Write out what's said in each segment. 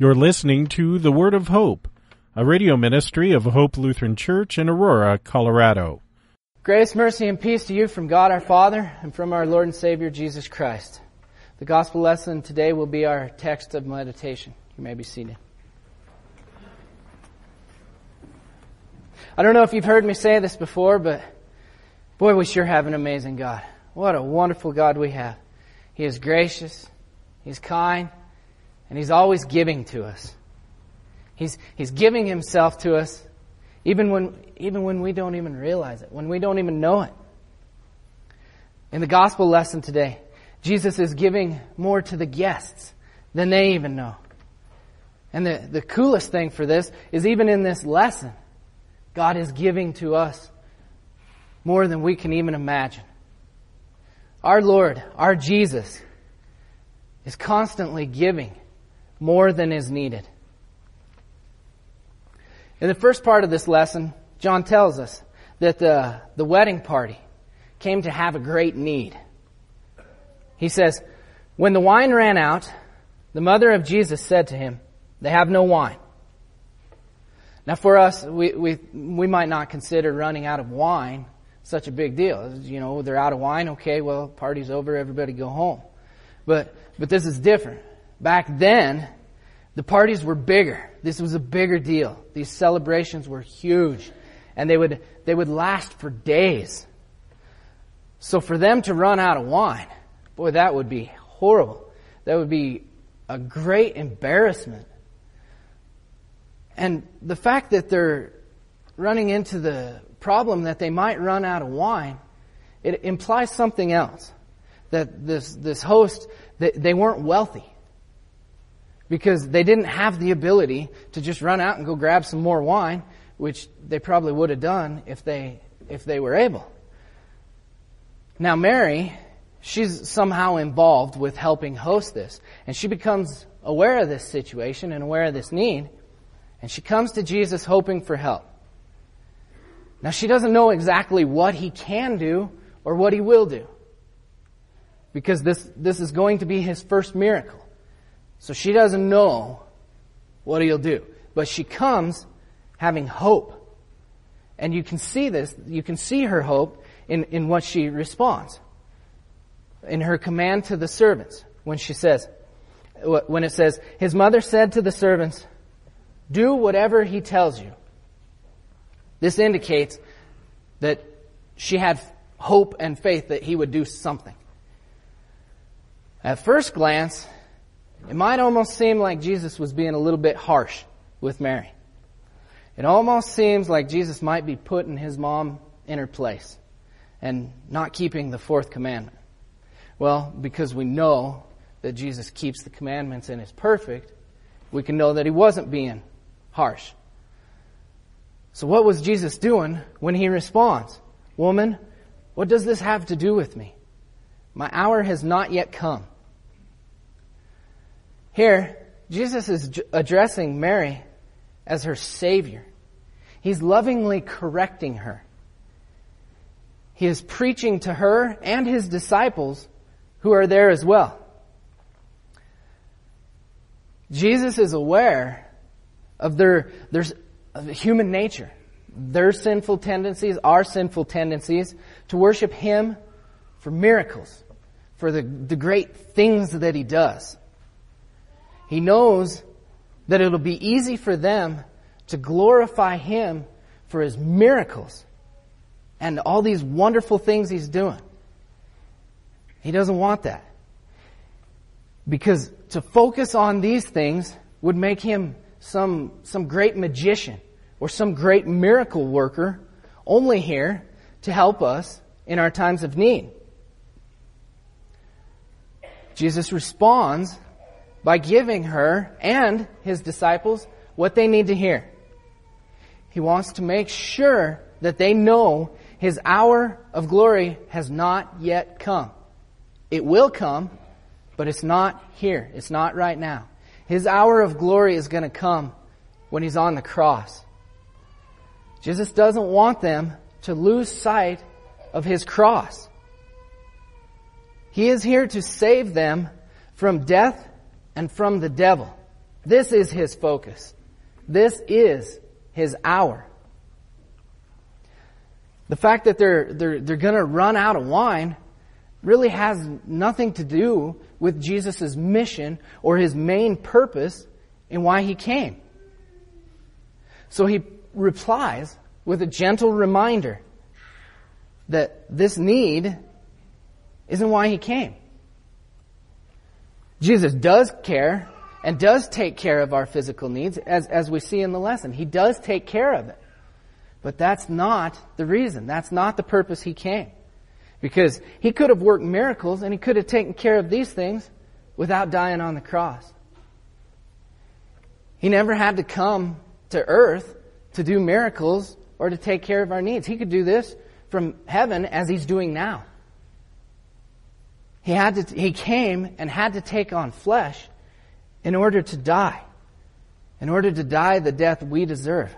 You're listening to The Word of Hope, a radio ministry of Hope Lutheran Church in Aurora, Colorado. Grace, mercy, and peace to you from God our Father and from our Lord and Savior Jesus Christ. The gospel lesson today will be our text of meditation. You may be seated. I don't know if you've heard me say this before, but boy, we sure have an amazing God. What a wonderful God we have. He is gracious, He's kind, and He's always giving to us. He's giving Himself to us even when we don't even realize it, when we don't even know it. In the gospel lesson today, Jesus is giving more to the guests than they even know. And the coolest thing for this is even in this lesson, God is giving to us more than we can even imagine. Our Lord, our Jesus, is constantly giving more than is needed. In the first part of this lesson, John tells us that the wedding party came to have a great need. He says, when the wine ran out, the mother of Jesus said to him, they have no wine. Now for us, we might not consider running out of wine such a big deal. You know, they're out of wine, okay, well, party's over, everybody go home. But this is different. Back then, the parties were bigger. This was a bigger deal. These celebrations were huge, and they would last for days. So for them to run out of wine, boy, that would be horrible. That would be a great embarrassment. And the fact that they're running into the problem that they might run out of wine, it implies something else. That this host, they weren't wealthy, because they didn't have the ability to just run out and go grab some more wine, which they probably would have done if they were able. Now Mary, she's somehow involved with helping host this, and she becomes aware of this situation and aware of this need, and she comes to Jesus hoping for help. Now she doesn't know exactly what he can do or what he will do, because this is going to be his first miracle. So she doesn't know what he'll do. But she comes having hope. And you can see this. You can see her hope in what she responds. In her command to the servants. When it says, his mother said to the servants, do whatever he tells you. This indicates that she had hope and faith that he would do something. At first glance, it might almost seem like Jesus was being a little bit harsh with Mary. It almost seems like Jesus might be putting his mom in her place and not keeping the fourth commandment. Well, because we know that Jesus keeps the commandments and is perfect, we can know that he wasn't being harsh. So what was Jesus doing when he responds? Woman, what does this have to do with me? My hour has not yet come. Here, Jesus is addressing Mary as her Savior. He's lovingly correcting her. He is preaching to her and his disciples who are there as well. Jesus is aware of their human nature, their sinful tendencies, our sinful tendencies, to worship him for miracles, for the great things that he does. He knows that it'll be easy for them to glorify him for his miracles and all these wonderful things he's doing. He doesn't want that, because to focus on these things would make him some great magician or some great miracle worker, only here to help us in our times of need. Jesus responds by giving her and his disciples what they need to hear. He wants to make sure that they know his hour of glory has not yet come. It will come, but it's not here. It's not right now. His hour of glory is going to come when he's on the cross. Jesus doesn't want them to lose sight of his cross. He is here to save them from death and from the devil. This is his focus. This is his hour. The fact that they're going to run out of wine really has nothing to do with Jesus' mission or his main purpose and why he came. So he replies with a gentle reminder that this need isn't why he came. Jesus does care and does take care of our physical needs, as we see in the lesson. He does take care of it. But that's not the reason. That's not the purpose he came. Because he could have worked miracles and he could have taken care of these things without dying on the cross. He never had to come to earth to do miracles or to take care of our needs. He could do this from heaven as he's doing now. He came and had to take on flesh in order to die. In order to die the death we deserve.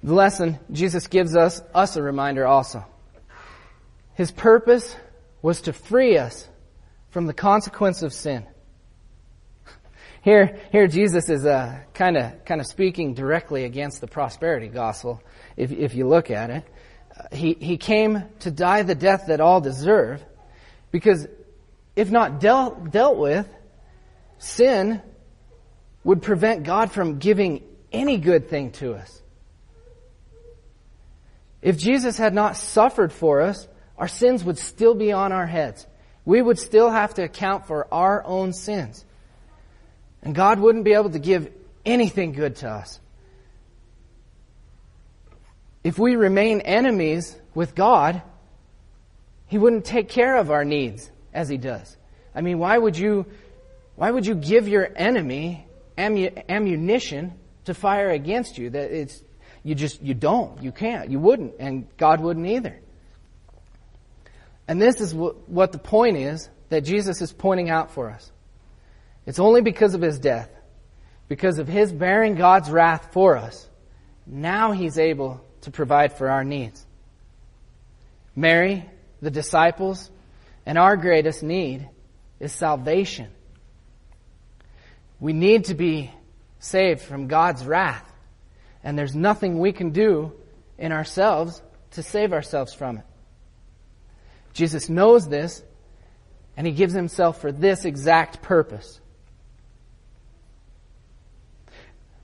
The lesson, Jesus gives us a reminder also. His purpose was to free us from the consequence of sin. Here Jesus is kind of speaking directly against the prosperity gospel, if you look at it. He came to die the death that all deserve, because if not dealt with, sin would prevent God from giving any good thing to us. If Jesus had not suffered for us, our sins would still be on our heads. We would still have to account for our own sins. And God wouldn't be able to give anything good to us. If we remain enemies with God, He wouldn't take care of our needs as He does. I mean, why would you give your enemy ammunition to fire against you? That it's... You wouldn't, and God wouldn't either. And this is what the point is that Jesus is pointing out for us. It's only because of his death, because of his bearing God's wrath for us, now he's able to provide for our needs. Mary, the disciples, and our greatest need is salvation. We need to be saved from God's wrath. And there's nothing we can do in ourselves to save ourselves from it. Jesus knows this, and he gives himself for this exact purpose.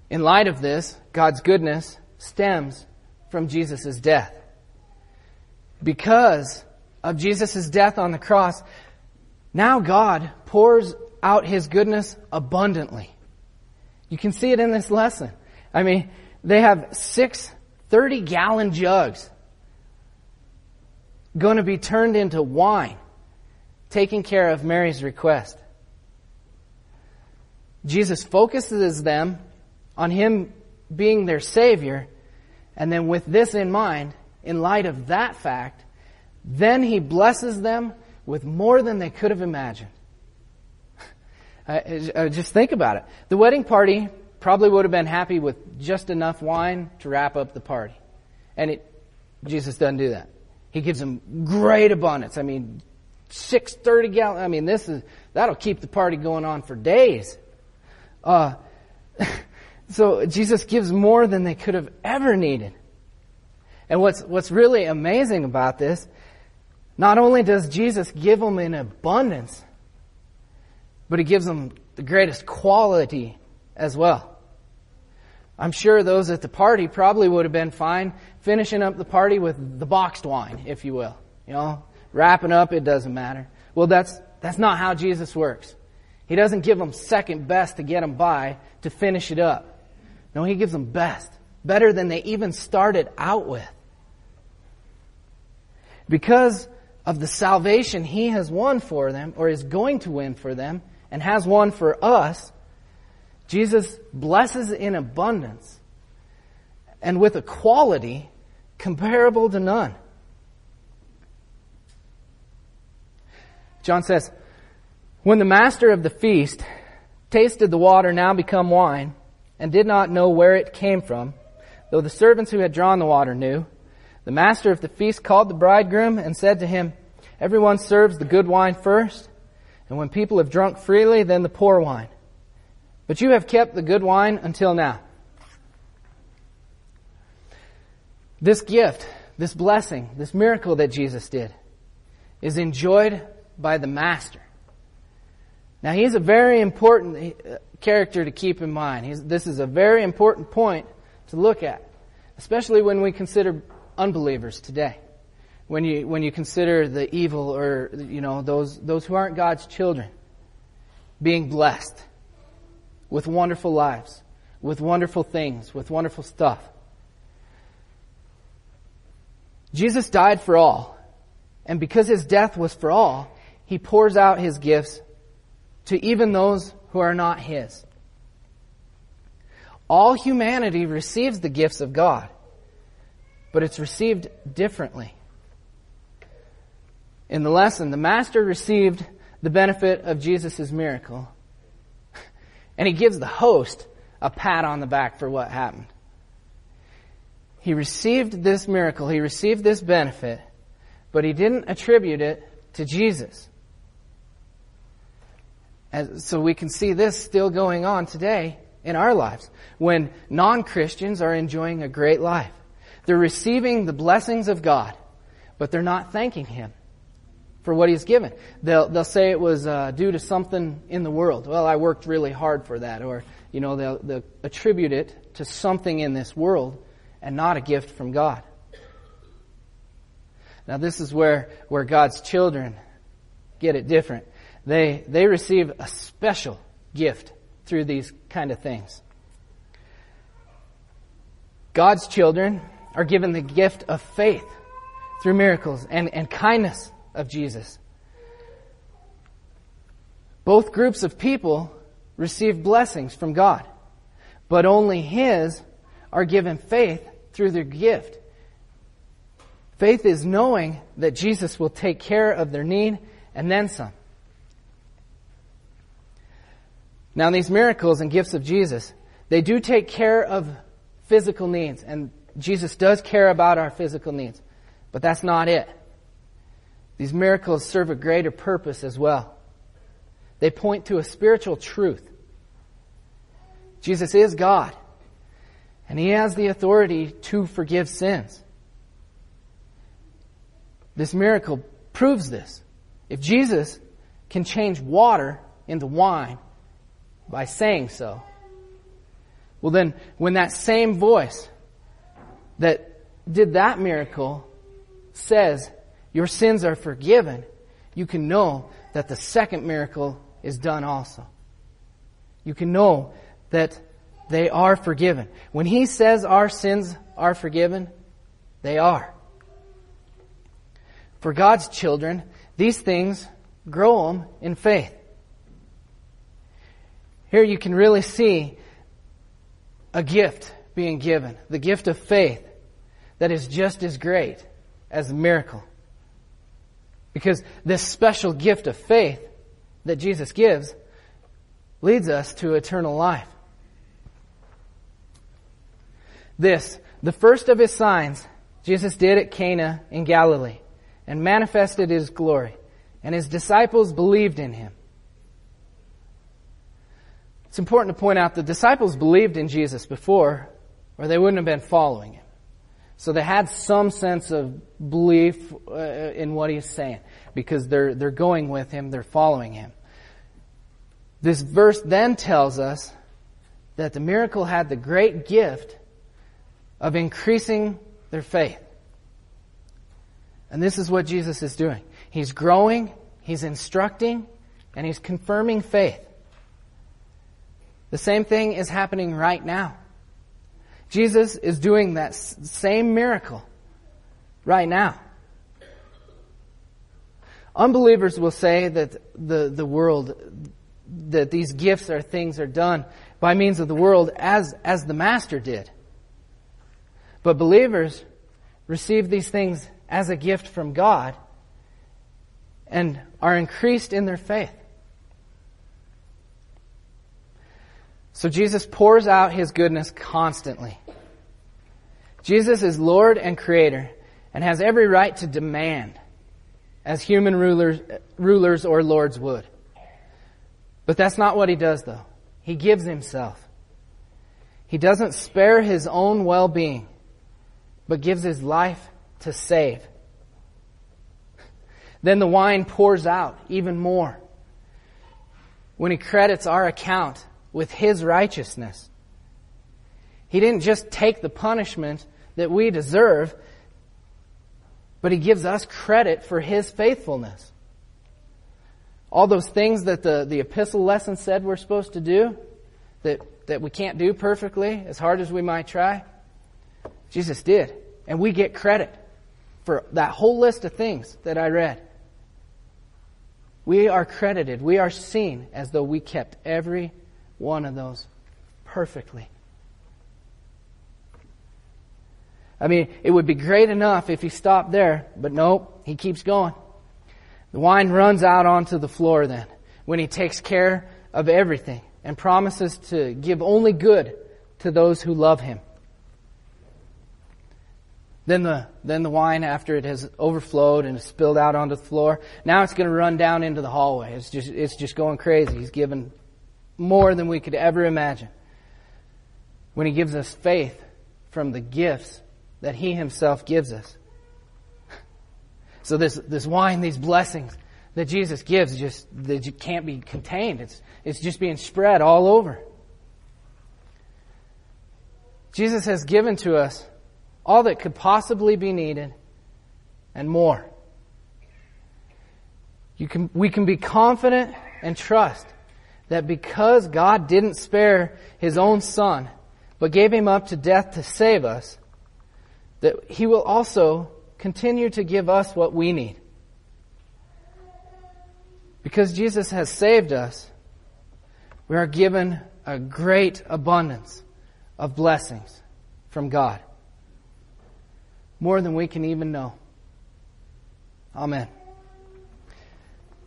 In light of this, God's goodness stems from Jesus' death. Because of Jesus' death on the cross, now God pours out his goodness abundantly. You can see it in this lesson. I mean, they have 6 30-gallon jugs going to be turned into wine, taking care of Mary's request. Jesus focuses them on him being their Savior, and then with this in mind, in light of that fact, then he blesses them with more than they could have imagined. Just think about it. The wedding party probably would have been happy with just enough wine to wrap up the party. And Jesus doesn't do that. He gives them great abundance. I mean, 6 30-gallon. I mean, that'll keep the party going on for days. So Jesus gives more than they could have ever needed. And what's really amazing about this, not only does Jesus give them in abundance, but he gives them the greatest quality as well. I'm sure those at the party probably would have been fine finishing up the party with the boxed wine, if you will. You know, wrapping up, it doesn't matter. Well, that's not how Jesus works. He doesn't give them second best to get them by to finish it up. No, he gives them best. Better than they even started out with. Because of the salvation he has won for them, or is going to win for them, and has won for us, Jesus blesses in abundance and with a quality comparable to none. John says, "When the master of the feast tasted the water now become wine and did not know where it came from, though the servants who had drawn the water knew, the master of the feast called the bridegroom and said to him, 'Everyone serves the good wine first, And when people have drunk freely, then the poor wine. But you have kept the good wine until now. This gift, this blessing, this miracle that Jesus did is enjoyed by the Master. Now, he's a very important character to keep in mind. This is a very important point to look at, especially when we consider unbelievers today. When you consider the evil or, those who aren't God's children being blessed with wonderful lives, with wonderful things, with wonderful stuff. Jesus died for all. And because his death was for all, he pours out his gifts to even those who are not his. All humanity receives the gifts of God, but it's received differently. In the lesson, the Master received the benefit of Jesus' miracle, and he gives the host a pat on the back for what happened. He received this miracle, he received this benefit, but he didn't attribute it to Jesus. So we can see this still going on today in our lives when non-Christians are enjoying a great life. They're receiving the blessings of God, but they're not thanking him for what he's given. They'll say it was due to something in the world. Well, I worked really hard for that. Or, they'll attribute it to something in this world and not a gift from God. Now, this is where God's children get it different. They receive a special gift through these kind of things. God's children are given the gift of faith through miracles and kindness of Jesus. Both groups of people receive blessings from God, but only his are given faith through their gift. Faith is knowing that Jesus will take care of their need and then some. Now, these miracles and gifts of Jesus, they do take care of physical needs, and Jesus does care about our physical needs, but that's not it. These miracles serve a greater purpose as well. They point to a spiritual truth. Jesus is God, and he has the authority to forgive sins. This miracle proves this. If Jesus can change water into wine, by saying so, well then, when that same voice that did that miracle says, your sins are forgiven, you can know that the second miracle is done also. You can know that they are forgiven. When he says our sins are forgiven, they are. For God's children, these things grow them in faith. Here you can really see a gift being given, the gift of faith that is just as great as a miracle. Because this special gift of faith that Jesus gives leads us to eternal life. This, the first of his signs, Jesus did at Cana in Galilee and manifested his glory, and his disciples believed in him. It's important to point out the disciples believed in Jesus before, or they wouldn't have been following him. So they had some sense of belief in what he's saying, because they're going with him, they're following him. This verse then tells us that the miracle had the great gift of increasing their faith. And this is what Jesus is doing. He's growing, he's instructing, and he's confirming faith. The same thing is happening right now. Jesus is doing that same miracle right now. Unbelievers will say that the world, that these gifts or things are done by means of the world as the Master did. But believers receive these things as a gift from God and are increased in their faith. So Jesus pours out his goodness constantly. Jesus is Lord and Creator and has every right to demand as human rulers or lords would. But that's not what he does, though. He gives himself. He doesn't spare his own well-being, but gives his life to save. Then the wine pours out even more when he credits our account with his righteousness. He didn't just take the punishment that we deserve, but he gives us credit for his faithfulness. All those things that the epistle lesson said we're supposed to do, that we can't do perfectly, as hard as we might try, Jesus did. And we get credit for that whole list of things that I read. We are credited. We are seen as though we kept every one of those perfectly. I mean, it would be great enough if he stopped there, but nope, he keeps going. The wine runs out onto the floor then, when he takes care of everything and promises to give only good to those who love him. Then the wine, after it has overflowed and is spilled out onto the floor, now it's going to run down into the hallway. It's just going crazy. He's given more than we could ever imagine when he gives us faith from the gifts that he himself gives us. So this wine, these blessings that Jesus gives, just they can't be contained. It's just being spread all over. Jesus has given to us all that could possibly be needed and more. We can be confident and trust that because God didn't spare his own Son, but gave him up to death to save us, that he will also continue to give us what we need. Because Jesus has saved us, we are given a great abundance of blessings from God. More than we can even know. Amen.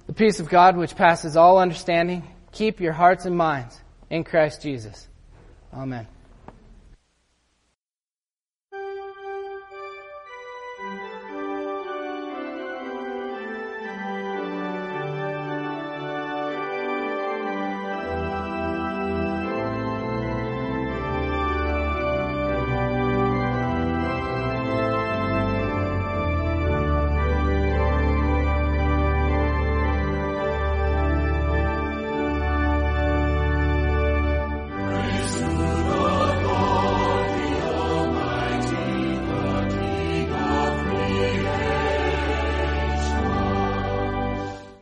The peace of God which passes all understanding, keep your hearts and minds in Christ Jesus. Amen.